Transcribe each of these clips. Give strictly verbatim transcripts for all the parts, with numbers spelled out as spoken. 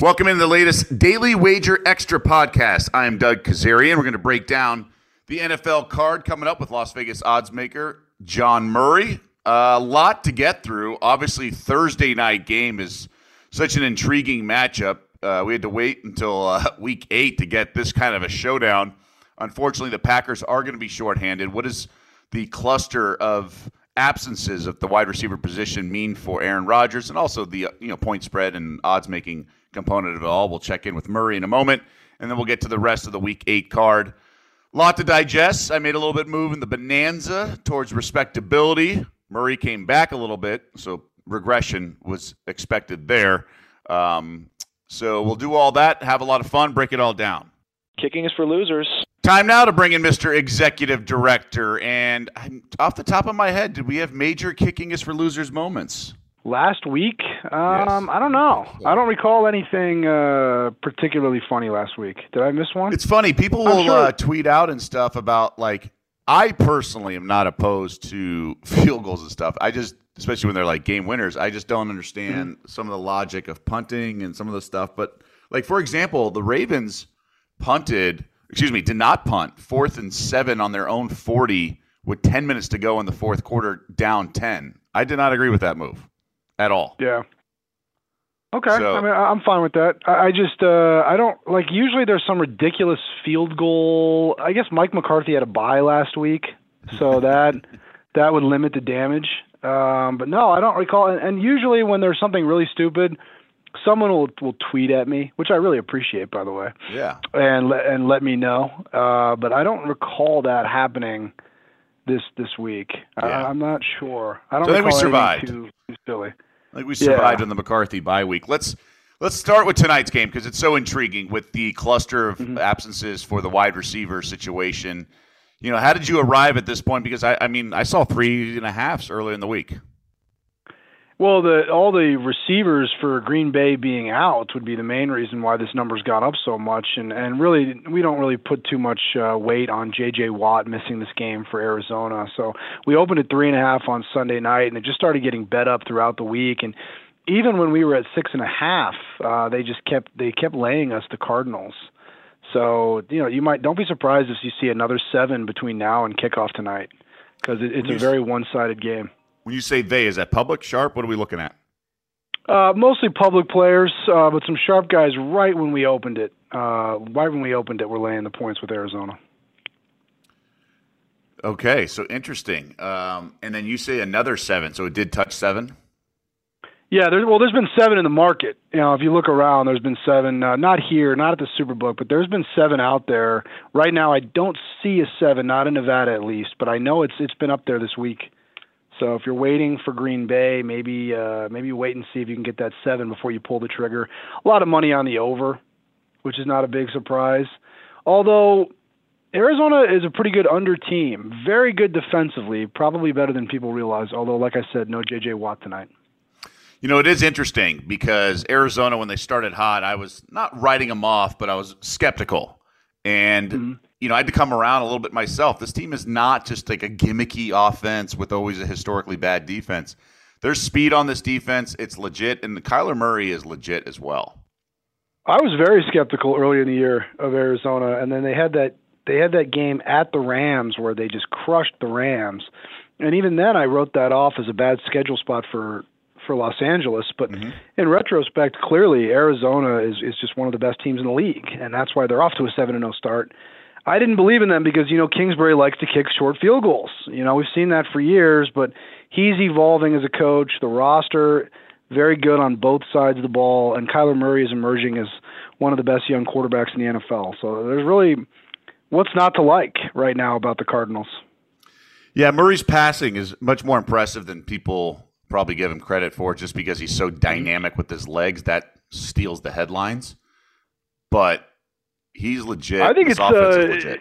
Welcome into the latest Daily Wager Extra podcast. I am Doug Kazarian. We're going to break down the N F L card coming up with Las Vegas odds maker John Murray. A lot to get through. Obviously, Thursday night game is such an intriguing matchup. Uh, we had to wait until uh, week eight to get this kind of a showdown. Unfortunately, the Packers are going to be shorthanded. What does the cluster of absences at the wide receiver position mean for Aaron Rodgers, and also the you know point spread and odds making component of it all? We'll check in with Murray in a moment, and then we'll get to the rest of the week eight card. A lot to digest. I made a little bit move in the bonanza towards respectability. Murray came back a little bit, so regression was expected there. Um, so we'll do all that, have a lot of fun, break it all down. Kicking is for losers. Time now to bring in Mister Executive Director, and I'm, off the top of my head, did we have major kicking is for losers moments? Last week? Um, yes. I don't know. I don't recall anything uh, particularly funny last week. Did I miss one? It's funny. People will sure. uh, tweet out and stuff about, like, I personally am not opposed to field goals and stuff. I just, especially when they're, like, game winners, I just don't understand mm-hmm. some of the logic of punting and some of the stuff. But, like, for example, the Ravens punted – excuse me, did not punt, fourth and seven on their own forty with ten minutes to go in the fourth quarter, down ten. I did not agree with that move at all. Yeah. Okay. So, I mean, I'm fine with that. I just, uh, I don't, like, usually there's some ridiculous field goal. I guess Mike McCarthy had a bye last week, so that that would limit the damage. Um, but no, I don't recall. And, and usually when there's something really stupid, someone will, will tweet at me, which I really appreciate, by the way. Yeah. And le- and let me know. Uh, but I don't recall that happening this this week. Yeah. I, I'm not sure. I don't so recall I think we survived. Too, too silly. I think we survived yeah. on the McCarthy bye week. Let's let's start with tonight's game because it's so intriguing with the cluster of mm-hmm. absences for the wide receiver situation. You know, how did you arrive at this point? Because I, I mean, I saw three and a halves earlier in the week. Well, the, all the receivers for Green Bay being out would be the main reason why this number's gone up so much. And, and really, we don't really put too much uh, weight on J J. Watt missing this game for Arizona. So we opened at three and a half on Sunday night, and it just started getting bet up throughout the week. And even when we were at six and a half, uh, they just kept they kept laying us the Cardinals. So you know, you might don't be surprised if you see another seven between now and kickoff tonight because it, it's a very one-sided game. When you say they, is that public, sharp? What are we looking at? Uh, mostly public players, uh, but some sharp guys right when we opened it. Uh, right when we opened it, we're laying the points with Arizona. Okay, so interesting. Um, and then you say another seven, so it did touch seven? Yeah, there, well, there's been seven in the market. You know, if you look around, there's been seven, uh, not here, not at the Superbook, but there's been seven out there. Right now, I don't see a seven, not in Nevada at least, but I know it's it's been up there this week. So if you're waiting for Green Bay, maybe uh, maybe wait and see if you can get that seven before you pull the trigger. A lot of money on the over, which is not a big surprise. Although Arizona is a pretty good under team, very good defensively, probably better than people realize. Although, like I said, no J J. Watt tonight. You know, it is interesting because Arizona, when they started hot, I was not writing them off, but I was skeptical. And mm-hmm. you know, I had to come around a little bit myself. This team is not just like a gimmicky offense with always a historically bad defense. There's speed on this defense. It's legit, and the Kyler Murray is legit as well. I was very skeptical early in the year of Arizona, and then they had that they had that game at the Rams where they just crushed the Rams. And even then, I wrote that off as a bad schedule spot for for Los Angeles. But mm-hmm. in retrospect, clearly Arizona is is just one of the best teams in the league, and that's why they're off to a seven and oh start. I didn't believe in them because, you know, Kingsbury likes to kick short field goals. You know, we've seen that for years, but he's evolving as a coach. The roster, very good on both sides of the ball, and Kyler Murray is emerging as one of the best young quarterbacks in the N F L. So there's really what's not to like right now about the Cardinals. Yeah, Murray's passing is much more impressive than people probably give him credit for just because he's so dynamic with his legs. That steals the headlines. But he's legit. I think His it's uh, is legit.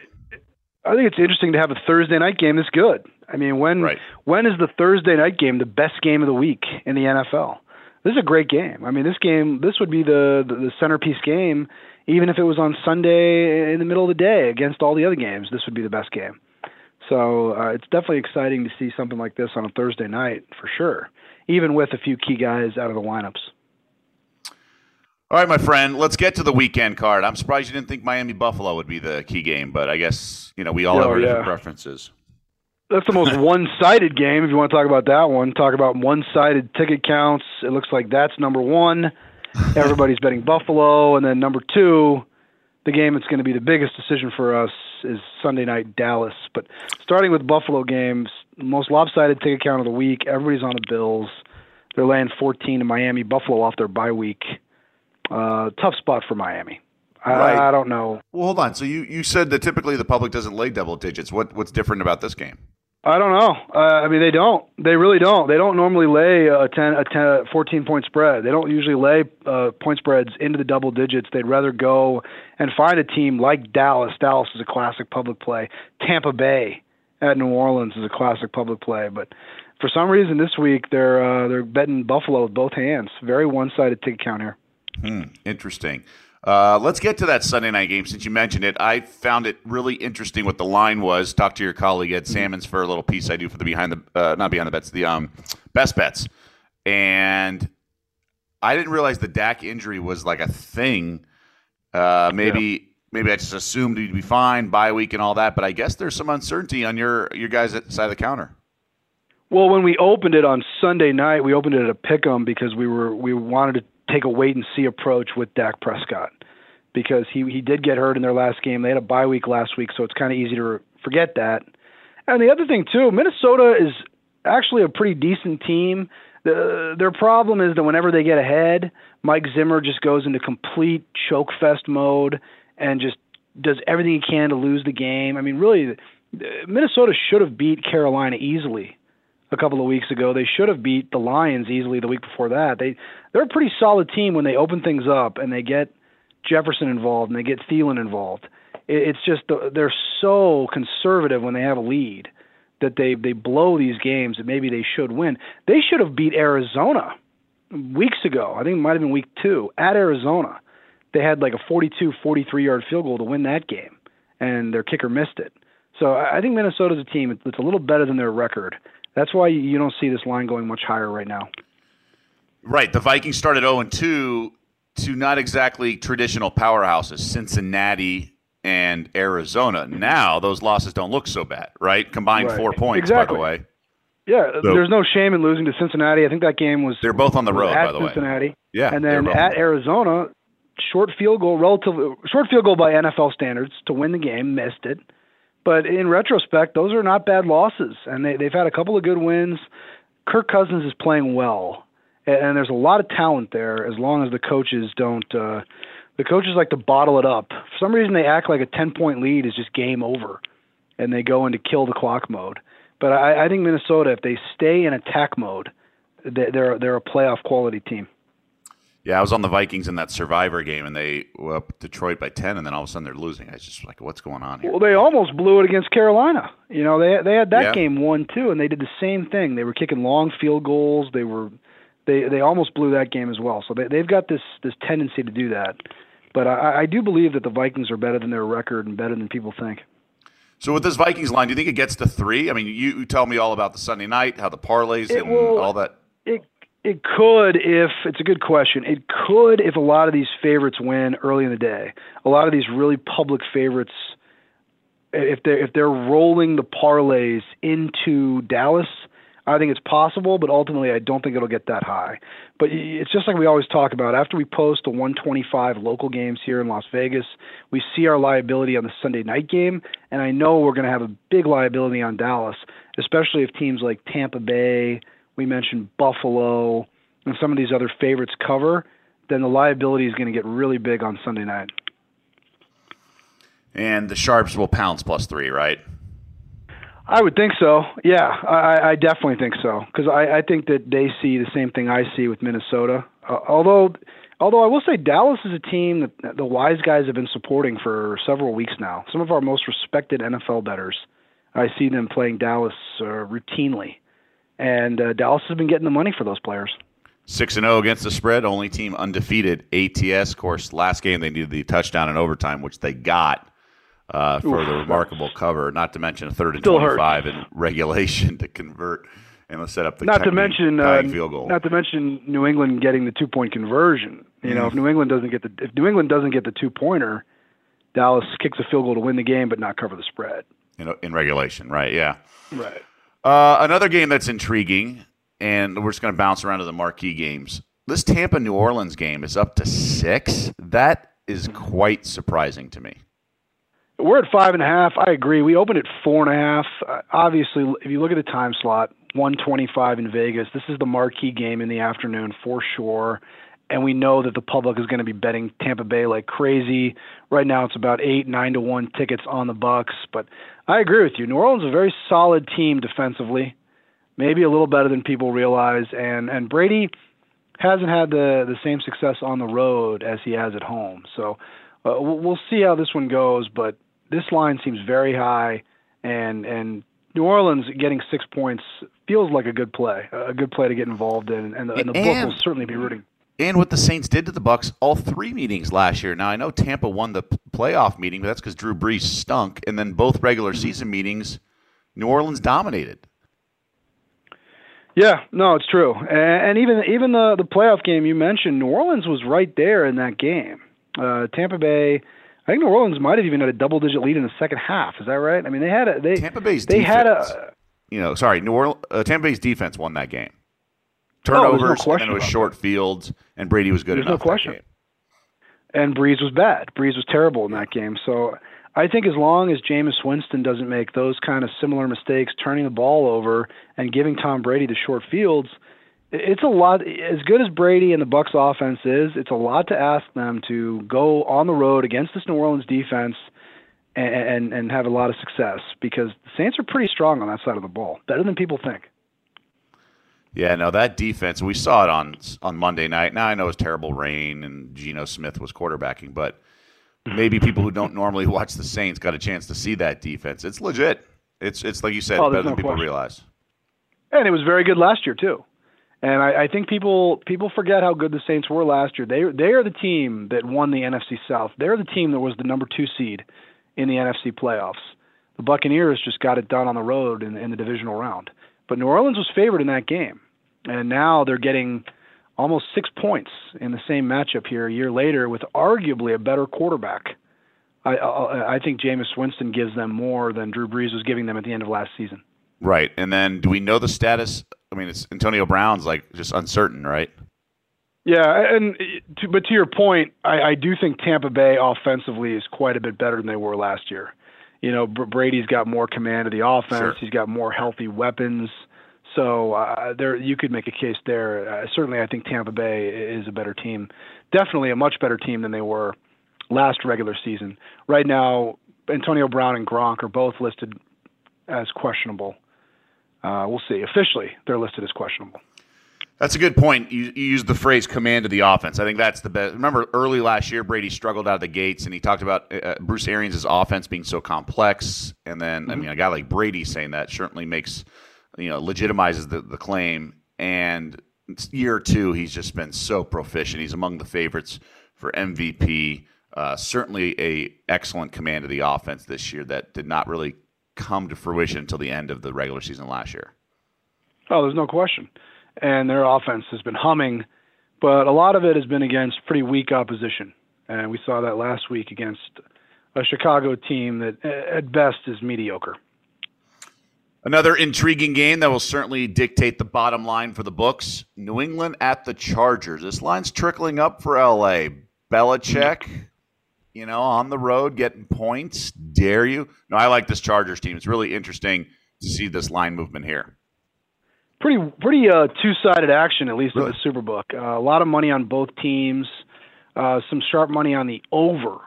I think it's interesting to have a Thursday night game that's good. I mean, when right. when is the Thursday night game the best game of the week in the N F L? This is a great game. I mean, this game this would be the, the the centerpiece game, even if it was on Sunday in the middle of the day against all the other games. This would be the best game. So uh, it's definitely exciting to see something like this on a Thursday night for sure, even with a few key guys out of the lineups. All right, my friend, let's get to the weekend card. I'm surprised you didn't think Miami-Buffalo would be the key game, but I guess, you know, we all oh, have our yeah. different preferences. That's the most one-sided game, if you want to talk about that one. Talk about one-sided ticket counts. It looks like that's number one. Everybody's betting Buffalo. And then number two, the game that's going to be the biggest decision for us is Sunday night Dallas. But starting with Buffalo games, most lopsided ticket count of the week. Everybody's on the Bills. They're laying fourteen in Miami. Buffalo off their bye week. Uh, tough spot for Miami. I, right. I don't know. Well, hold on. So you, you said that typically the public doesn't lay double digits. What What's different about this game? I don't know. Uh, I mean, they don't. They really don't. They don't normally lay a ten, a ten, fourteen-point spread. They don't usually lay uh, point spreads into the double digits. They'd rather go and find a team like Dallas. Dallas is a classic public play. Tampa Bay at New Orleans is a classic public play. But for some reason this week, they're uh, they're betting Buffalo with both hands. Very one-sided ticket count here. Hmm, interesting. Uh, let's get to that Sunday night game since you mentioned it. I found it really interesting what the line was. Talk to your colleague Ed Salmons for a little piece I do for the behind the uh, not behind the bets the um best bets, and I didn't realize the Dak injury was like a thing. Uh, maybe yeah. maybe I just assumed he'd be fine bye week and all that, but I guess there's some uncertainty on your your guys' side of the counter. Well, when we opened it on Sunday night, we opened it at a pick'em because we were we wanted to take a wait-and-see approach with Dak Prescott because he, he did get hurt in their last game. They had a bye week last week, so it's kind of easy to forget that. And the other thing, too, Minnesota is actually a pretty decent team. The, their problem is that whenever they get ahead, Mike Zimmer just goes into complete choke fest mode and just does everything he can to lose the game. I mean, really, Minnesota should have beat Carolina easily a couple of weeks ago. They should have beat the Lions easily the week before that. They, they're a pretty solid team when they open things up and they get Jefferson involved and they get Thielen involved. It, it's just the, they're so conservative when they have a lead that they, they blow these games that maybe they should win. They should have beat Arizona weeks ago. I think it might have been week two at Arizona. They had like a forty-two, forty-three-yard field goal to win that game, and their kicker missed it. So I think Minnesota's a team that's a little better than their record. That's why you don't see this line going much higher right now. Right. The Vikings started oh and two to not exactly traditional powerhouses, Cincinnati and Arizona. Now those losses don't look so bad, right? Combined right. four points, exactly. by the way. Yeah, so, there's no shame in losing to Cincinnati. I think that game was – They're both on the road, by the Cincinnati. way. Yeah. And then at Arizona, short field goal, relatively short field goal by N F L standards to win the game, missed it. But in retrospect, those are not bad losses, and they, they've had a couple of good wins. Kirk Cousins is playing well, and, and there's a lot of talent there as long as the coaches don't uh, – the coaches like to bottle it up. For some reason, they act like a ten-point lead is just game over, and they go into kill-the-clock mode. But I, I think Minnesota, if they stay in attack mode, they're, they're a playoff-quality team. Yeah, I was on the Vikings in that Survivor game, and they were up Detroit by ten, and then all of a sudden they're losing. I was just like, what's going on here? Well, they almost blew it against Carolina. You know, they they had that yeah. game won too, and they did the same thing. They were kicking long field goals. They were they, they almost blew that game as well. So they they've got this this tendency to do that. But I, I do believe that the Vikings are better than their record and better than people think. So with this Vikings line, do you think it gets to three? I mean, you, you tell me all about the Sunday night, how the parlays it, and well, all that. It, It could if – it's a good question. It could if a lot of these favorites win early in the day. A lot of these really public favorites, if they're, if they're rolling the parlays into Dallas, I think it's possible, but ultimately I don't think it'll get that high. But it's just like we always talk about. After we post the one twenty-five local games here in Las Vegas, we see our liability on the Sunday night game, and I know we're going to have a big liability on Dallas, especially if teams like Tampa Bay – we mentioned Buffalo and some of these other favorites cover, then the liability is going to get really big on Sunday night. And the Sharps will pounce plus three, right? I would think so. Yeah, I, I definitely think so because I, I think that they see the same thing I see with Minnesota. Uh, although, although I will say Dallas is a team that the wise guys have been supporting for several weeks now. Some of our most respected N F L bettors, I see them playing Dallas uh, routinely. And uh, Dallas has been getting the money for those players. six and oh against the spread, only team undefeated A T S. Of course, last game they needed the touchdown in overtime, which they got uh, for Oof. the remarkable cover, not to mention a third and Still twenty-five hurt. in regulation to convert and let's set up the not to mention uh, field goal. Not to mention New England getting the two point conversion. You mm-hmm. know, if New England doesn't get the if New England doesn't get the two pointer, Dallas kicks a field goal to win the game, but not cover the spread. In, in regulation, right? Yeah, right. Uh, another game that's intriguing, and we're just going to bounce around to the marquee games. This Tampa New Orleans game is up to six. That is quite surprising to me. We're at five and a half. I agree. We opened at four and a half. Uh, obviously, if you look at the time slot, one twenty-five in Vegas, this is the marquee game in the afternoon for sure. And we know that the public is going to be betting Tampa Bay like crazy. Right now it's about eight, nine to one tickets on the Bucks. But I agree with you. New Orleans is a very solid team defensively, maybe a little better than people realize. And and Brady hasn't had the, the same success on the road as he has at home. So uh, we'll see how this one goes. But this line seems very high. And, and New Orleans getting six points feels like a good play, a good play to get involved in. And the, and the book will certainly be rooting. And what the Saints did to the Bucs all three meetings last year. Now, I know Tampa won the playoff meeting, but that's because Drew Brees stunk. And then both regular season meetings, New Orleans dominated. Yeah, no, it's true. And even even the, the playoff game you mentioned, New Orleans was right there in that game. Uh, Tampa Bay, I think New Orleans might have even had a double-digit lead in the second half. Is that right? I mean, they had a they, – Tampa Bay's they defense. Had a, you know, sorry, New Orleans, uh, Tampa Bay's defense won that game. Turnovers, oh, no and it was short fields, and Brady was good There's enough. No question. That game. And Breeze was bad. Breeze was terrible in that game. So I think as long as Jameis Winston doesn't make those kind of similar mistakes, turning the ball over and giving Tom Brady the short fields, it's a lot. As good as Brady and the Bucs offense is, it's a lot to ask them to go on the road against this New Orleans defense and, and, and have a lot of success, because the Saints are pretty strong on that side of the ball, better than people think. Yeah, no, that defense, we saw it on on Monday night. Now I know it was terrible rain and Geno Smith was quarterbacking, but maybe people who don't normally watch the Saints got a chance to see that defense. It's legit. It's it's like you said, oh, better no than people question. Realize. And it was very good last year too. And I, I think people people forget how good the Saints were last year. They they are the team that won the N F C South. They're the team that was the number two seed in the N F C playoffs. The Buccaneers just got it done on the road in, in the divisional round. But New Orleans was favored in that game. And now they're getting almost six points in the same matchup here a year later with arguably a better quarterback. I, I, I think Jameis Winston gives them more than Drew Brees was giving them at the end of last season. Right. And then do we know the status? I mean, it's Antonio Brown's like just uncertain, right? Yeah. and to, But to your point, I, I do think Tampa Bay offensively is quite a bit better than they were last year. You know, Brady's got more command of the offense. Sure. He's got more healthy weapons. So uh, there, you could make a case there. Uh, certainly, I think Tampa Bay is a better team. Definitely a much better team than they were last regular season. Right now, Antonio Brown and Gronk are both listed as questionable. Uh, we'll see. Officially, they're listed as questionable. That's a good point. You, you used the phrase command of the offense. I think that's the best. Remember, early last year, Brady struggled out of the gates, and he talked about uh, Bruce Arians' offense being so complex. And then, mm-hmm. I mean, a guy like Brady saying that certainly makes – you know, legitimizes the, the claim. And year two, he's just been so proficient. He's among the favorites for M V P. Uh, certainly a excellent command of the offense this year that did not really come to fruition until the end of the regular season last year. Oh, there's no question. And their offense has been humming, but a lot of it has been against pretty weak opposition. And we saw that last week against a Chicago team that at best is mediocre. Another intriguing game that will certainly dictate the bottom line for the books. New England at the Chargers. This line's trickling up for L A. Belichick, you know, on the road, getting points. Dare you? No, I like this Chargers team. It's really interesting to see this line movement here. Pretty pretty uh, two-sided action, at least really? At the Superbook. Uh, a lot of money on both teams. Uh, some sharp money on the over.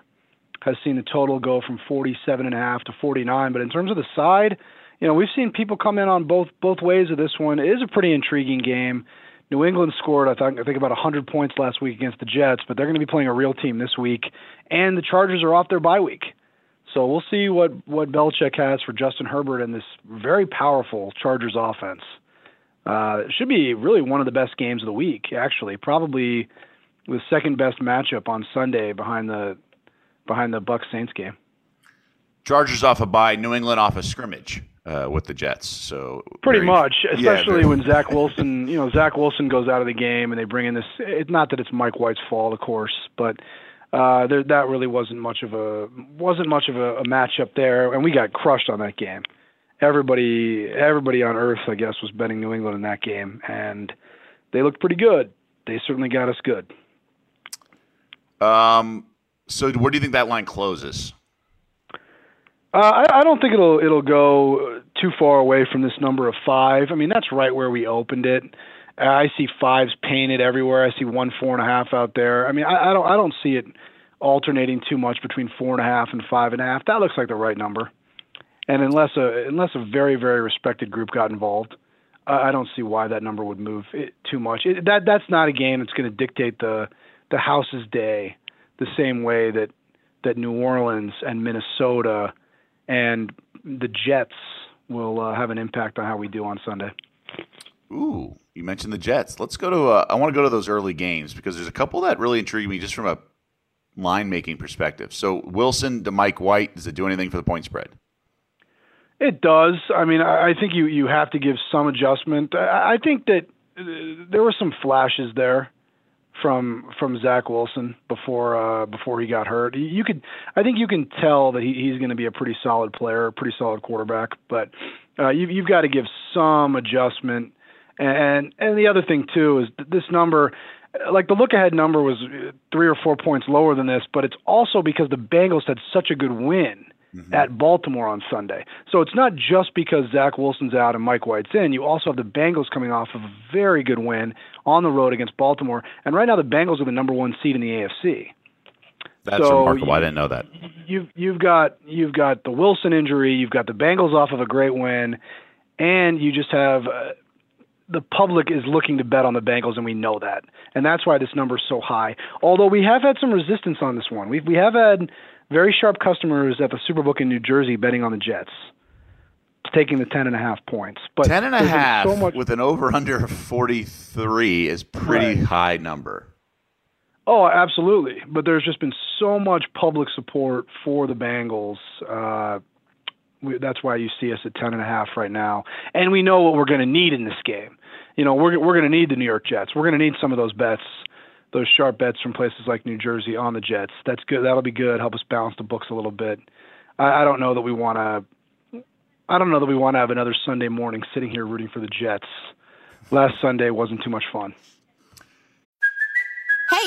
Has seen the total go from forty-seven point five to forty-nine. But in terms of the side, you know, we've seen people come in on both both ways of this one. It is a pretty intriguing game. New England scored, I think, I think about one hundred points last week against the Jets, but they're going to be playing a real team this week. And the Chargers are off their bye week. So we'll see what, what Belichick has for Justin Herbert and this very powerful Chargers offense. Uh, it should be really one of the best games of the week, actually. Probably the second-best matchup on Sunday behind the behind the Bucs Saints game. Chargers off a bye, New England off a scrimmage. uh, with the Jets. So pretty very, much, especially yeah, when Zach Wilson, you know, Zach Wilson goes out of the game and they bring in this. It's not that it's Mike White's fault, of course, but uh, there, that really wasn't much of a wasn't much of a, a matchup there, and we got crushed on that game. Everybody, everybody on earth, I guess, was betting New England in that game, and they looked pretty good. They certainly got us good. Um. So, where do you think that line closes? Uh, I, I don't think it'll it'll go too far away from this number of five. I mean, that's right where we opened it. I see fives painted everywhere. I see one four and a half out there. I mean, I, I don't I don't see it alternating too much between four and a half and five and a half. That looks like the right number. And unless a unless a very very respected group got involved, I, I don't see why that number would move it too much. It, that that's not a game that's going to dictate the the house's day the same way that that New Orleans and Minnesota and the Jets will uh, have an impact on how we do on Sunday. Ooh, you mentioned the Jets. Let's go to uh, – I want to go to those early games because there's a couple that really intrigue me just from a line-making perspective. So Wilson to Mike White, does it do anything for the point spread? It does. I mean, I think you, you have to give some adjustment. I think that there were some flashes there from from Zach Wilson before uh, before he got hurt. You could, I think you can tell that he, he's going to be a pretty solid player, pretty solid quarterback, but uh, you, you've got to give some adjustment. And and the other thing, too, is this number, like the look-ahead number was three or four points lower than this, but it's also because the Bengals had such a good win mm-hmm. at Baltimore on Sunday. So it's not just because Zach Wilson's out and Mike White's in. You also have the Bengals coming off of a very good win on the road against Baltimore. And right now the Bengals are the number one seed in the A F C. That's so remarkable. You, I didn't know that. You've, you've, got, you've got the Wilson injury. You've got the Bengals off of a great win. And you just have uh, the public is looking to bet on the Bengals, and we know that. And that's why this number is so high. Although we have had some resistance on this one. We've, we have had – very sharp customers at the Superbook in New Jersey betting on the Jets, taking the ten and a half points. But ten and a half so much... with an over/under of forty-three is pretty right. high number. Oh, absolutely! But there's just been so much public support for the Bengals. Uh, we, that's why you see us at ten and a half right now, and we know what we're going to need in this game. You know, we're we're going to need the New York Jets. We're going to need some of those bets. Those sharp bets from places like New Jersey on the Jets. That's good. That'll be good. Help us balance the books a little bit. I, I don't know that we want to. I don't know that we want to have another Sunday morning sitting here rooting for the Jets. Last Sunday wasn't too much fun. Hey,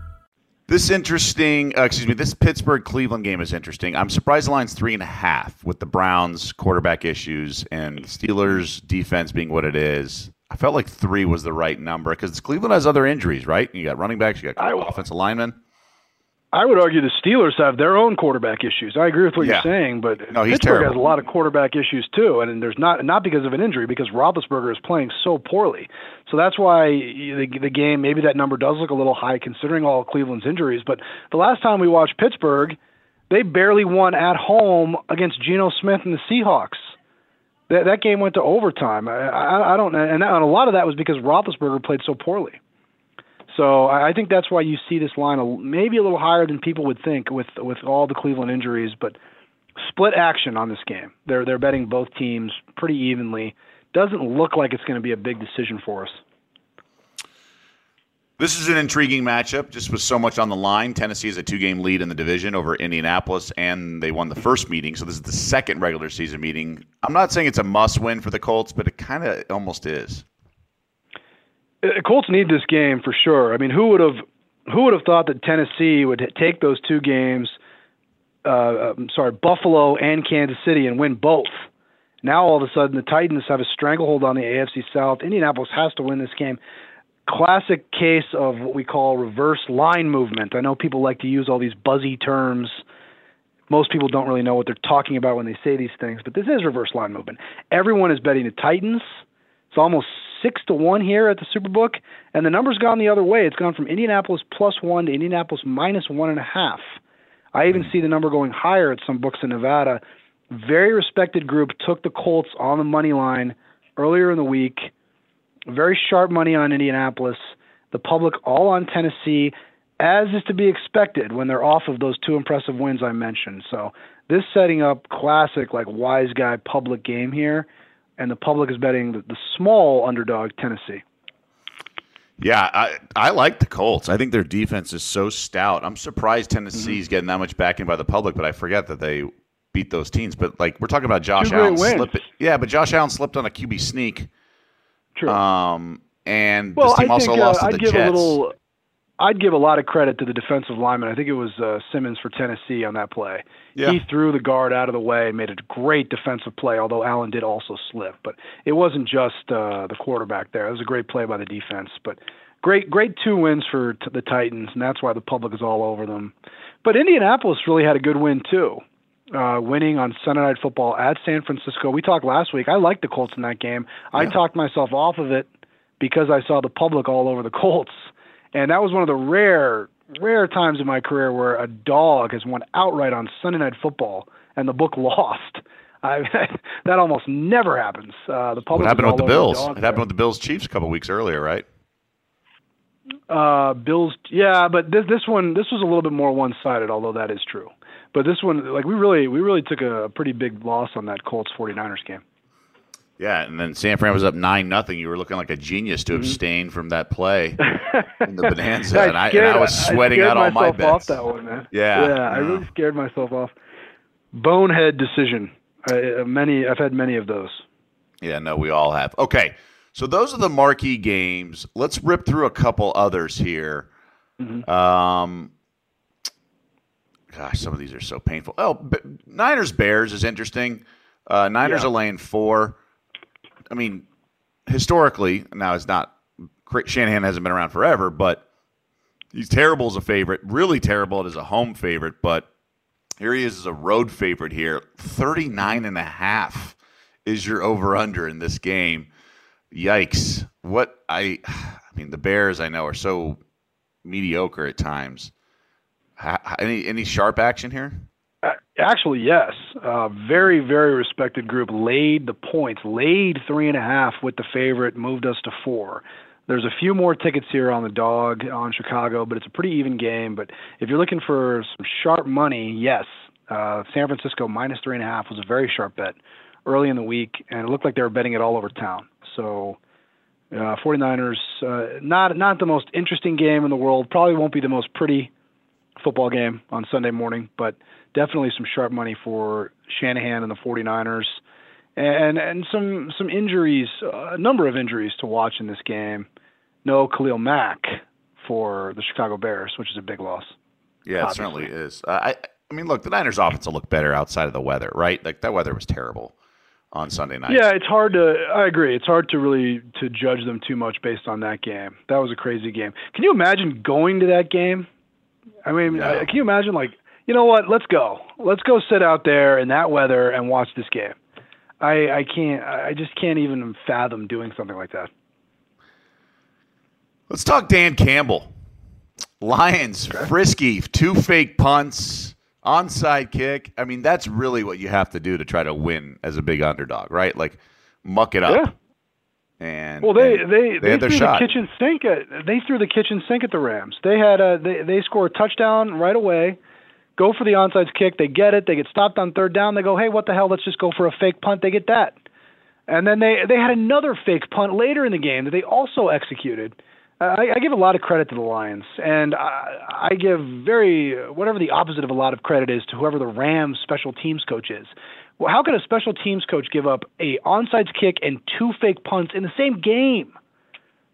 This interesting, uh, excuse me, this Pittsburgh-Cleveland game is interesting. I'm surprised the line's three and a half with the Browns' quarterback issues and Steelers' defense being what it is. I felt like three was the right number because Cleveland has other injuries, right? You got running backs, you got I, offensive linemen. I would argue the Steelers have their own quarterback issues. I agree with what yeah. you're saying, but no, he's Pittsburgh terrible. Has a lot of quarterback issues too, and there's not not because of an injury, because Roethlisberger is playing so poorly. So that's why the, the game, maybe that number does look a little high considering all of Cleveland's injuries. But the last time we watched Pittsburgh, they barely won at home against Geno Smith and the Seahawks. That, that game went to overtime. I, I, I don't, and, that, and a lot of that was because Roethlisberger played so poorly. So I think that's why you see this line a, maybe a little higher than people would think with with all the Cleveland injuries. But split action on this game. They're they're betting both teams pretty evenly. Doesn't look like it's going to be a big decision for us. This is an intriguing matchup, just with so much on the line. Tennessee is a two-game lead in the division over Indianapolis, and they won the first meeting, so this is the second regular season meeting. I'm not saying it's a must-win for the Colts, but it kind of almost is. The Colts need this game for sure. I mean, who would have who would have thought that Tennessee would take those two games, uh, I'm sorry, Buffalo and Kansas City, and win both? Now, all of a sudden, the Titans have a stranglehold on the A F C South. Indianapolis has to win this game. Classic case of what we call reverse line movement. I know people like to use all these buzzy terms. most people don't really know what they're talking about when they say these things, but this is reverse line movement. Everyone is betting the Titans. It's almost six to one here at the Superbook, and the number's gone the other way. It's gone from Indianapolis plus one to Indianapolis minus one and a half. I even see the number going higher at some books in Nevada. Very respected group took the Colts on the money line earlier in the week. Very sharp money on Indianapolis. The public all on Tennessee, as is to be expected when they're off of those two impressive wins I mentioned. So this setting up classic like wise guy public game here, and the public is betting the, the small underdog Tennessee. Yeah, I, I like the Colts. I think their defense is so stout. I'm surprised Tennessee's mm-hmm. getting that much backing by the public, but I forget that they beat those teams. But like we're talking about Josh Allen slipping. Yeah, but Josh Allen slipped on a Q B sneak. True. Um, and well, this team I also think, lost uh, to the I'd give Jets. A little, I'd give a lot of credit to the defensive lineman. I think it was uh, Simmons for Tennessee on that play. Yeah. He threw the guard out of the way, made a great defensive play, although Allen did also slip. But it wasn't just uh, the quarterback there. It was a great play by the defense. But great great two wins for t- the Titans, and that's why the public is all over them. But Indianapolis really had a good win, too, uh, winning on Sunday Night Football at San Francisco. We talked last week. I liked the Colts in that game. Yeah. I talked myself off of it because I saw the public all over the Colts. And that was one of the rare, rare times in my career where a dog has won outright on Sunday Night Football and the book lost. I, that almost never happens. Uh, the public. What happened with the Bills? The it there. happened with the Bills Chiefs a couple weeks earlier, right? Uh, Bills, yeah, but this this one this was a little bit more one sided, although that is true. But this one, like we really we really took a pretty big loss on that Colts 49ers game. Yeah, and then San Fran was up nine nothing. You were looking like a genius to mm-hmm. abstain from that play in the Bonanza, I and, I, and I was sweating I out all my bets. I scared myself off that one, man. Yeah, yeah, yeah, I really scared myself off. Bonehead decision. I, many, I've had many of those. Yeah, no, we all have. Okay, so those are the marquee games. Let's rip through a couple others here. Mm-hmm. Um, gosh, some of these are so painful. Oh, Niners-Bears is interesting. Uh, Niners yeah. are laying four. I mean, historically, now it's not – Shanahan hasn't been around forever, but he's terrible as a favorite, really terrible as a home favorite, but here he is as a road favorite here. thirty-nine and a half is your over-under in this game. Yikes. What I – I mean, the Bears, I know, are so mediocre at times. Any, any sharp action here? Actually, yes. Uh, very, very respected group laid the points, laid three and a half with the favorite, moved us to four. There's a few more tickets here on the dog on Chicago, but it's a pretty even game. But if you're looking for some sharp money, yes, uh, San Francisco minus three and a half was a very sharp bet early in the week, and it looked like they were betting it all over town. So uh, 49ers, uh, not, not the most interesting game in the world, probably won't be the most pretty football game on Sunday morning, but definitely some sharp money for Shanahan and the 49ers, and and some some injuries, a number of injuries to watch in this game. No Khalil Mack for the Chicago Bears, which is a big loss. Yeah, obviously. It certainly is. Uh, I I mean, look, the Niners' offense will look better outside of the weather, right? Like that weather was terrible on Sunday night. Yeah, it's hard to. I agree. It's hard to really to judge them too much based on that game. That was a crazy game. Can you imagine going to that game? I mean, no. I, can you imagine like? You know what? Let's go. Let's go sit out there in that weather and watch this game. I, I can't. I just can't even fathom doing something like that. Let's talk Dan Campbell. Lions, okay. Frisky, two fake punts, onside kick. I mean, that's really what you have to do to try to win as a big underdog, right? Like, muck it up. Yeah. And, well, they and they, they, they threw the shot. kitchen sink. At, they threw the kitchen sink at the Rams. They had a they they score a touchdown right away. Go for the onside kick. They get it. They get stopped on third down. They go, hey, what the hell? Let's just go for a fake punt. They get that. And then they, they had another fake punt later in the game that they also executed. Uh, I, I give a lot of credit to the Lions, and I, I give very whatever the opposite of a lot of credit is to whoever the Rams special teams coach is. Well, how could a special teams coach give up a onside kick and two fake punts in the same game?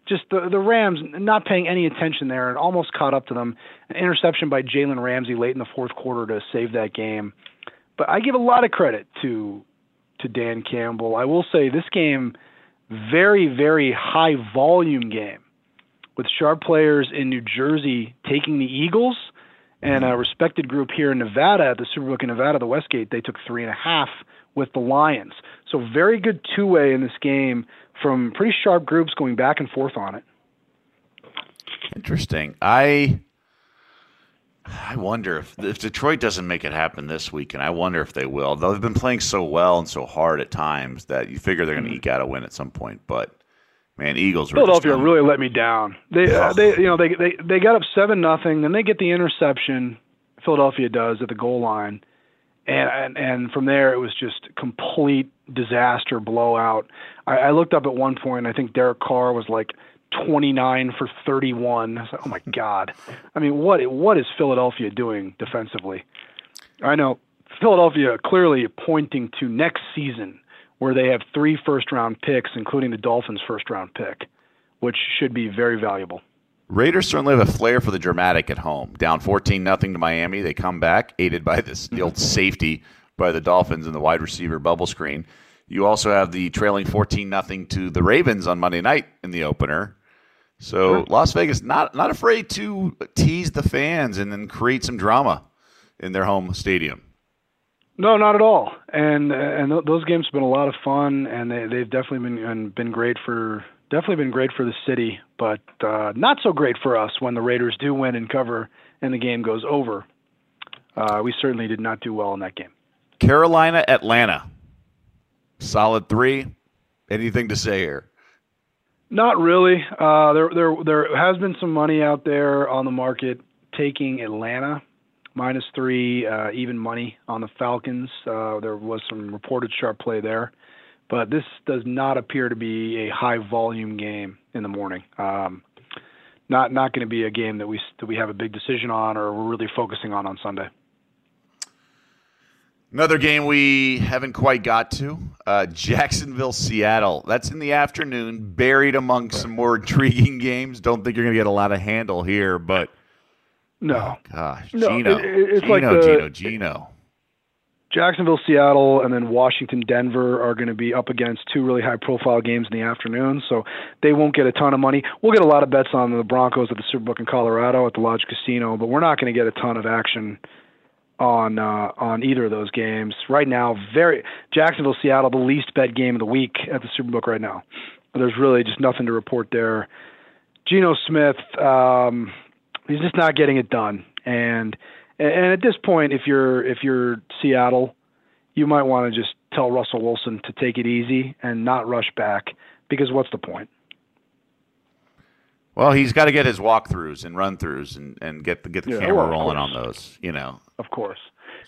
Just the, the Rams not paying any attention there and almost caught up to them. An interception by Jalen Ramsey late in the fourth quarter to save that game. But I give a lot of credit to to Dan Campbell. I will say this game, very, very high volume game with sharp players in New Jersey taking the Eagles And a respected group here in Nevada, at the Superbook in Nevada, the Westgate, they took three and a half with the Lions. So very good two-way in this game from pretty sharp groups going back and forth on it. Interesting. I I wonder if, if Detroit doesn't make it happen this week, and I wonder if they will. Though they've been playing so well and so hard at times that you figure they're going to eke out a win at some point, but... Man, Eagles. Philadelphia really them. let me down. They, yeah. uh, they, you know, they they they got up seven nothing. Then they get the interception. Philadelphia does at the goal line, and and, and from there it was just complete disaster blowout. I, I looked up at one point. I think Derek Carr was like twenty nine for thirty one. I was like, oh my God! I mean, what what is Philadelphia doing defensively? I know Philadelphia clearly pointing to next season, where they have three first-round picks, including the Dolphins' first-round pick, which should be very valuable. Raiders certainly have a flair for the dramatic at home. Down fourteen nothing to Miami. They come back, aided by this the old safety by the Dolphins and the wide receiver bubble screen. You also have the trailing fourteen nothing to the Ravens on Monday night in the opener. So sure. Las Vegas not not afraid to tease the fans and then create some drama in their home stadium. No, not at all. And and those games have been a lot of fun, and they they've definitely been been great for definitely been great for the city, but uh, not so great for us when the Raiders do win and cover and the game goes over. Uh, we certainly did not do well in that game. Carolina, Atlanta, solid three. Anything to say here? Not really. Uh, there there there has been some money out there on the market taking Atlanta. Minus three, uh, even money on the Falcons. Uh, there was some reported sharp play there. But this does not appear to be a high-volume game in the morning. Um, not not going to be a game that we that we have a big decision on or we're really focusing on on Sunday. Another game we haven't quite got to, uh, Jacksonville, Seattle. That's in the afternoon, buried among some more intriguing games. Don't think you're going to get a lot of handle here, but... No. Oh, gosh. No, Geno. It, it, it's Geno, like the, Geno, Geno. Jacksonville, Seattle, and then Washington, Denver are going to be up against two really high-profile games in the afternoon, so they won't get a ton of money. We'll get a lot of bets on the Broncos at the Superbook in Colorado at the Lodge Casino, but we're not going to get a ton of action on uh, on either of those games. Right now, very Jacksonville, Seattle, the least bet game of the week at the Superbook right now. There's really just nothing to report there. Geno Smith... Um, He's just not getting it done, and and at this point, if you're if you're Seattle, you might want to just tell Russell Wilson to take it easy and not rush back, because what's the point? Well, he's got to get his walkthroughs and run-throughs and, and get the get the yeah, camera well, rolling course. on those, you know. Of course,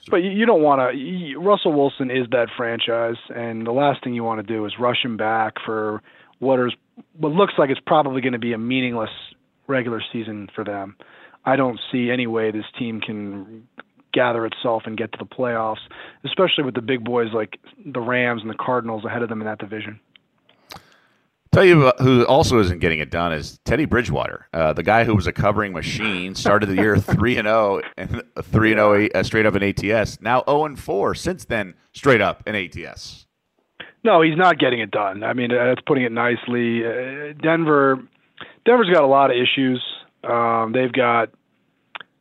so, but you don't want to. Russell Wilson is that franchise, and the last thing you want to do is rush him back for what is what looks like it's probably going to be a meaningless regular season for them. I don't see any way this team can gather itself and get to the playoffs, especially with the big boys like the Rams and the Cardinals ahead of them in that division. Tell you who also isn't getting it done is Teddy Bridgewater, uh, the guy who was a covering machine, started the year three and oh and three and oh uh, straight up in A T S, now oh and four since then straight up in A T S. No, he's not getting it done. I mean, that's putting it nicely. Uh, Denver... Denver's got a lot of issues. Um, they've got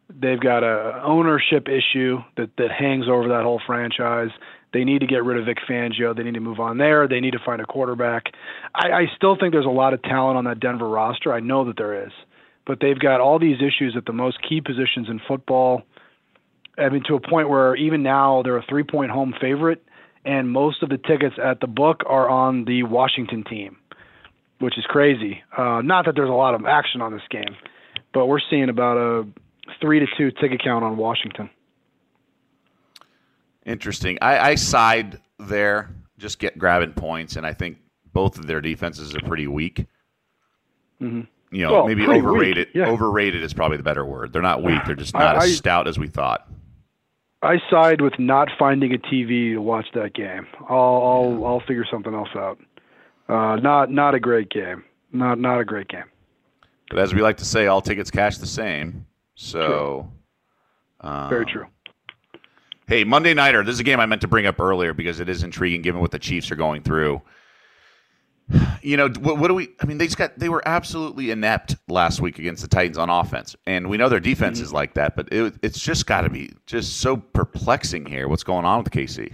they've got a ownership issue that, that hangs over that whole franchise. They need to get rid of Vic Fangio. They need to move on there. They need to find a quarterback. I, I still think there's a lot of talent on that Denver roster. I know that there is, but they've got all these issues at the most key positions in football. I mean, to a point where even now they're a three-point home favorite, and most of the tickets at the book are on the Washington team, which is crazy. Uh, not that there's a lot of action on this game, but we're seeing about a three to two ticket count on Washington. Interesting. I, I side there, just get grabbing points, and I think both of their defenses are pretty weak. Mm-hmm. You know, well, maybe overrated. Yeah. Overrated is probably the better word. They're not weak. They're just not I, as I, stout as we thought. I side with not finding a T V to watch that game. I'll I'll, I'll figure something else out. Uh, not not a great game. Not not a great game. But as we like to say, all tickets cash the same. So true. Um, Very true. Hey, Monday Nighter. This is a game I meant to bring up earlier because it is intriguing given what the Chiefs are going through. you know, what, what do we – I mean, they just got – they were absolutely inept last week against the Titans on offense. And we know their defense mm-hmm. is like that, but it, it's just got to be just so perplexing here what's going on with K C.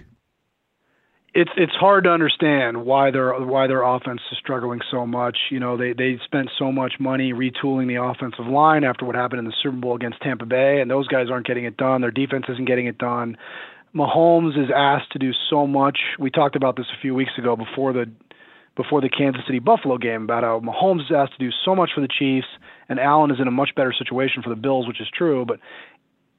It's it's hard to understand why their why their offense is struggling so much. You know, they, they spent so much money retooling the offensive line after what happened in the Super Bowl against Tampa Bay, and those guys aren't getting it done. Their defense isn't getting it done. Mahomes is asked to do so much. We talked about this a few weeks ago before the before the Kansas City Buffalo game about how Mahomes is asked to do so much for the Chiefs, and Allen is in a much better situation for the Bills, which is true, but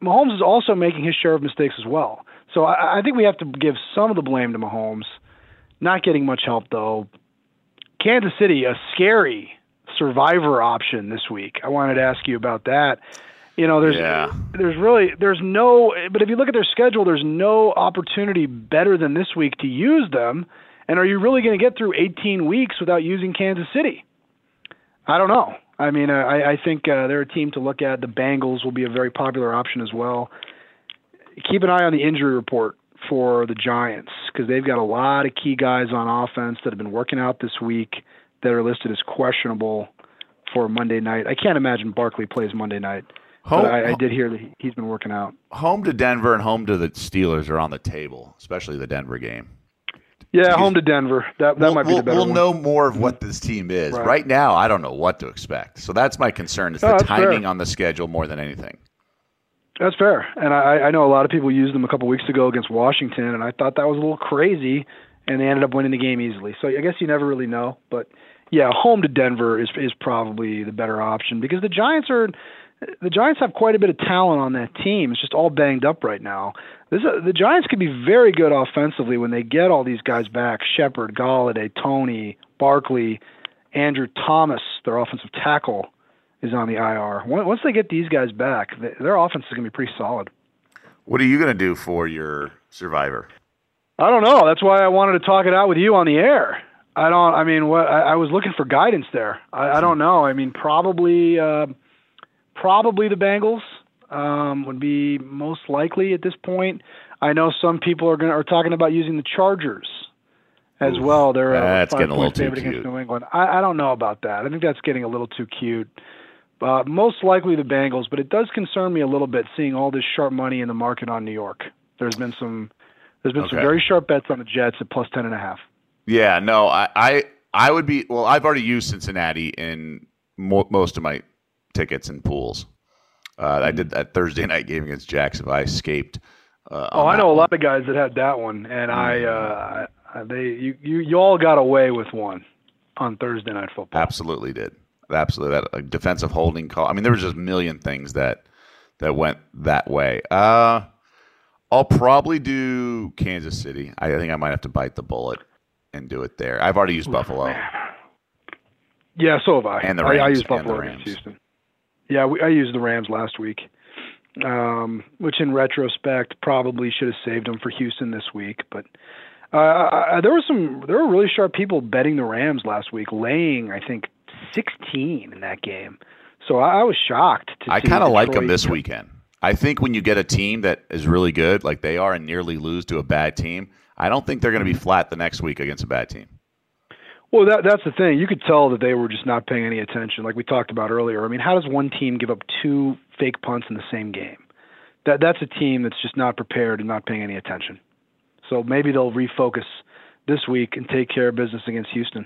Mahomes is also making his share of mistakes as well. So I, I think we have to give some of the blame to Mahomes. Not getting much help, though. Kansas City, a scary survivor option this week. I wanted to ask you about that. You know, there's yeah. there's really there's no – but if you look at their schedule, there's no opportunity better than this week to use them. And are you really going to get through eighteen weeks without using Kansas City? I don't know. I mean, I, I think uh, they're a team to look at. The Bengals will be a very popular option as well. Keep an eye on the injury report for the Giants because they've got a lot of key guys on offense that have been working out this week that are listed as questionable for Monday night. I can't imagine Barkley plays Monday night. Home, but I, I did hear that he's been working out. Home to Denver and home to the Steelers are on the table, especially the Denver game. Yeah, home to Denver. That that we'll, might be the better we'll one. We'll know more of what this team is. Right. right now, I don't know what to expect. So that's my concern is the oh, timing fair. on the schedule more than anything. That's fair. And I, I know a lot of people used them a couple weeks ago against Washington, and I thought that was a little crazy, and they ended up winning the game easily. So I guess you never really know. But, yeah, home to Denver is is probably the better option because the Giants are – the Giants have quite a bit of talent on that team. It's just all banged up right now. This, uh, the Giants could be very good offensively when they get all these guys back, Shepard, Galladay, Tony, Barkley, Andrew Thomas, their offensive tackle, is on the I R. Once they get these guys back, their offense is going to be pretty solid. What are you going to do for your survivor? I don't know. That's why I wanted to talk it out with you on the air. I don't. I mean, what I, I was looking for guidance there. I, I don't know. I mean, probably... Uh, Probably the Bengals um, would be most likely at this point. I know some people are going are talking about using the Chargers as Oof, well. They're uh, that's getting a little too cute against New England. I, I don't know about that. I think that's getting a little too cute. Uh, most likely the Bengals, but it does concern me a little bit seeing all this sharp money in the market on New York. There's been some there's been okay. some very sharp bets on the Jets at plus ten and a half. Yeah, no, I I, I would be well. I've already used Cincinnati in mo- most of my. tickets and pools. Uh, I did that Thursday night game against Jacksonville. I escaped. Uh, oh, I know a lot of guys that had that one, and I, uh, I they you, you you all got away with one on Thursday night football. Absolutely did. Absolutely that a defensive holding call. I mean, there was just a million things that that went that way. Uh, I'll probably do Kansas City. I think I might have to bite the bullet and do it there. I've already used Ooh, Buffalo. Man. Yeah, so have I. And the Rams. I, I used Buffalo against Houston. Yeah, we, I used the Rams last week, um, which in retrospect probably should have saved them for Houston this week. But uh, I, I, there were some, there were really sharp people betting the Rams last week, laying I think sixteen in that game. So I, I was shocked. To I kind of like them this weekend. I think when you get a team that is really good, like they are, and nearly lose to a bad team, I don't think they're going to be flat the next week against a bad team. Well, that, that's the thing. You could tell that they were just not paying any attention, like we talked about earlier. I mean, how does one team give up two fake punts in the same game? That That's a team that's just not prepared and not paying any attention. So maybe they'll refocus this week and take care of business against Houston.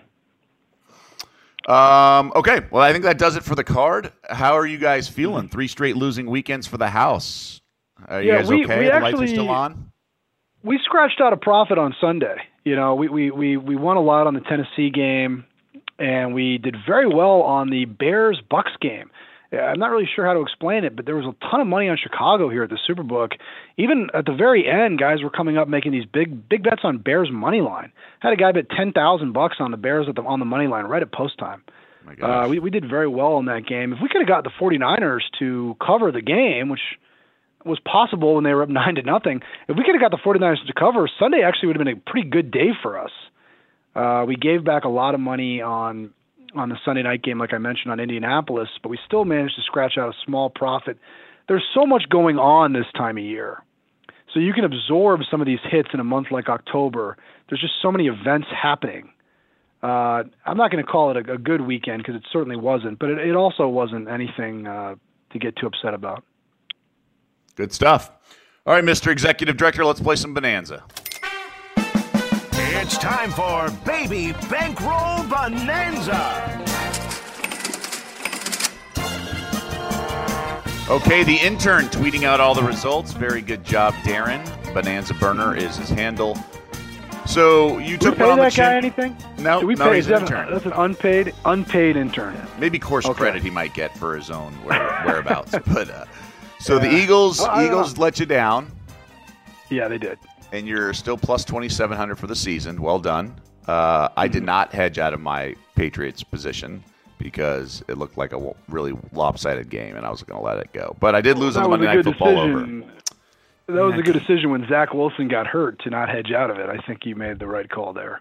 Um, okay. Well, I think that does it for the card. How are you guys feeling? Three straight losing weekends for the house. Are you yeah, guys we, okay? We the actually, lights are still on? We scratched out a profit on Sunday. You know, we, we, we, we won a lot on the Tennessee game, and we did very well on the Bears-Bucks game. I'm not really sure how to explain it, but there was a ton of money on Chicago here at the Superbook. Even at the very end, guys were coming up making these big big bets on Bears' money line. Had a guy bet ten thousand bucks on the Bears at the, on the money line right at post time. Oh my gosh. Uh, we, we did very well in that game. If we could have got the forty-niners to cover the game, which – was possible when they were up nine to nothing. If we could have got the forty-niners to cover, Sunday actually would have been a pretty good day for us. Uh, we gave back a lot of money on on the Sunday night game, like I mentioned, on Indianapolis, but we still managed to scratch out a small profit. There's so much going on this time of year. So you can absorb some of these hits in a month like October. There's just so many events happening. Uh, I'm not going to call it a, a good weekend because it certainly wasn't, but it, it also wasn't anything uh, to get too upset about. Good stuff. All right, Mister Executive Director, let's play some Bonanza. It's time for Baby Bankroll Bonanza. Okay, the intern tweeting out all the results. Very good job, Darren. Bonanza Burner is his handle. So you took one on the chin. Did we pay that guy anything? No, Did we no, pay? He's an intern. That's an unpaid, unpaid intern. Yeah, maybe course okay. credit he might get for his own where, whereabouts. But uh, so yeah. the Eagles, well, Eagles let you down. Yeah, they did. And you're still plus twenty-seven hundred for the season. Well done. Uh, I mm-hmm. did not hedge out of my Patriots position because it looked like a really lopsided game, and I was going to let it go. But I did lose on the Monday Night Football over. That was a good decision when Zach Wilson got hurt to not hedge out of it. I think you made the right call there.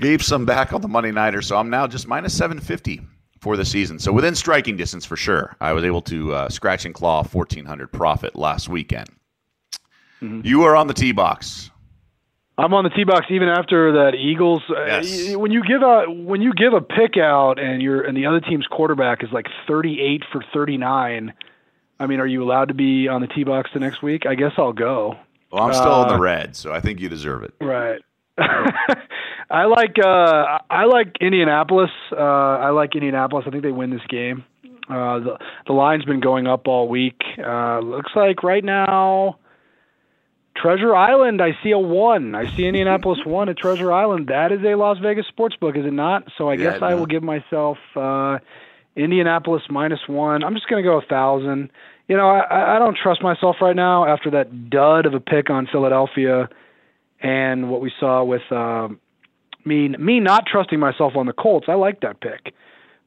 Gave some back on the Monday Nighter, so I'm now just minus seven fifty for the season. So within striking distance for sure. I was able to uh, scratch and claw fourteen hundred profit last weekend. Mm-hmm. You are on the tee box. I'm on the tee box even after that Eagles. Yes. Uh, when you give a when you give a pick out and you're and the other team's quarterback is like thirty-eight for thirty-nine. I mean, are you allowed to be on the tee box the next week? I guess I'll go. Well, I'm still uh, in the red, so I think you deserve it. Right. I like uh, I like Indianapolis. Uh, I like Indianapolis. I think they win this game. Uh, the the line's been going up all week. Uh, looks like right now, Treasure Island. I see a one. I see Indianapolis one at Treasure Island. That is a Las Vegas sportsbook, is it not? So I yeah, guess I, I will give myself uh, Indianapolis minus one. I'm just going to go a thousand. You know, I, I don't trust myself right now after that dud of a pick on Philadelphia and what we saw with um, me, me not trusting myself on the Colts. I like that pick.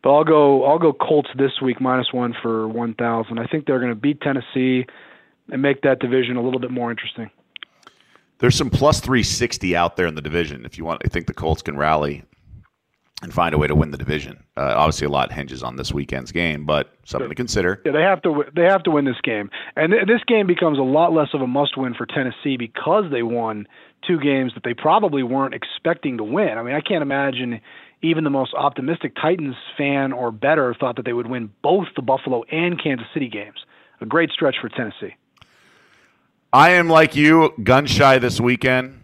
But I'll go I'll go Colts this week, minus one for one thousand. I think they're going to beat Tennessee and make that division a little bit more interesting. There's some plus three sixty out there in the division if you want. I think the Colts can rally and find a way to win the division. Uh, obviously, a lot hinges on this weekend's game, but something to consider. Yeah, they have to. They have to win this game, and th- this game becomes a lot less of a must-win for Tennessee because they won two games that they probably weren't expecting to win. I mean, I can't imagine even the most optimistic Titans fan or better thought that they would win both the Buffalo and Kansas City games. A great stretch for Tennessee. I am like you, gun shy this weekend.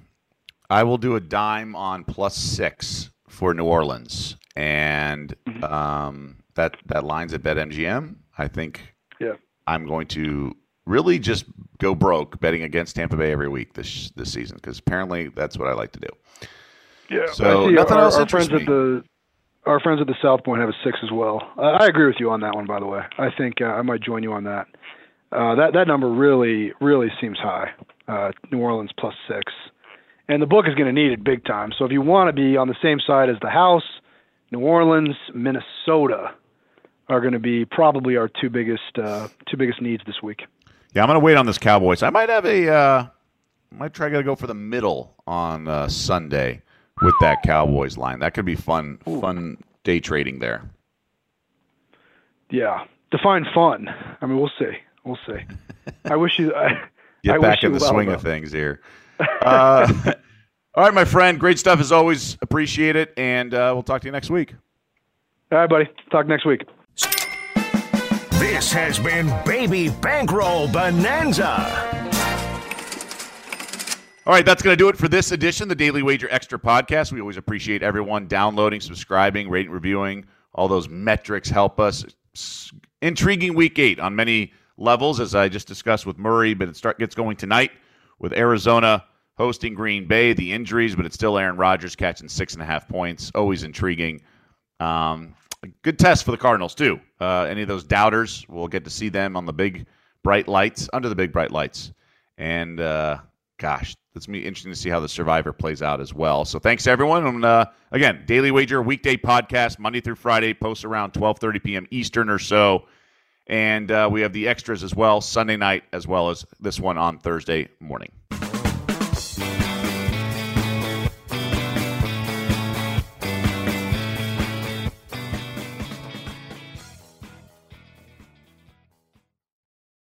I will do a dime on plus six for New Orleans, and um, that that line's at BetMGM. I think yeah. I'm going to really just go broke betting against Tampa Bay every week this this season because apparently that's what I like to do. Yeah, so nothing our, else our interests friends me. At the, our friends at the South Point have a six as well. Uh, I agree with you on that one, by the way. I think uh, I might join you on that. Uh, that that number really really seems high. Uh, New Orleans plus six. And the book is going to need it big time. So if you want to be on the same side as the house, New Orleans, Minnesota are going to be probably our two biggest uh, two biggest needs this week. Yeah, I'm going to wait on this Cowboys. I might have a uh, I might try to go for the middle on uh, Sunday with that Cowboys line. That could be fun Ooh. fun day trading there. Yeah, define fun. I mean, we'll see. We'll see. I wish you I, get I back wish in you the well, swing though. Of things here. uh, all right, my friend. Great stuff as always. Appreciate it. And uh, we'll talk to you next week. All right, buddy. Talk next week. This has been Baby Bankroll Bonanza. All right, that's going to do it for this edition, the Daily Wager Extra podcast. We always appreciate everyone downloading, subscribing, rating, reviewing. All those metrics help us. It's intriguing week eight on many levels, as I just discussed with Murray, but it start, gets going tonight with Arizona hosting Green Bay, the injuries, but it's still Aaron Rodgers catching six and a half points. Always intriguing. Um, a good test for the Cardinals, too. Uh, any of those doubters, we'll get to see them on the big bright lights, under the big bright lights. And, uh, gosh, it's going to be interesting to see how the Survivor plays out as well. So thanks, everyone. And, uh, again, Daily Wager, weekday podcast, Monday through Friday, posts around twelve thirty p.m. Eastern or so. And uh, we have the extras as well, Sunday night, as well as this one on Thursday morning.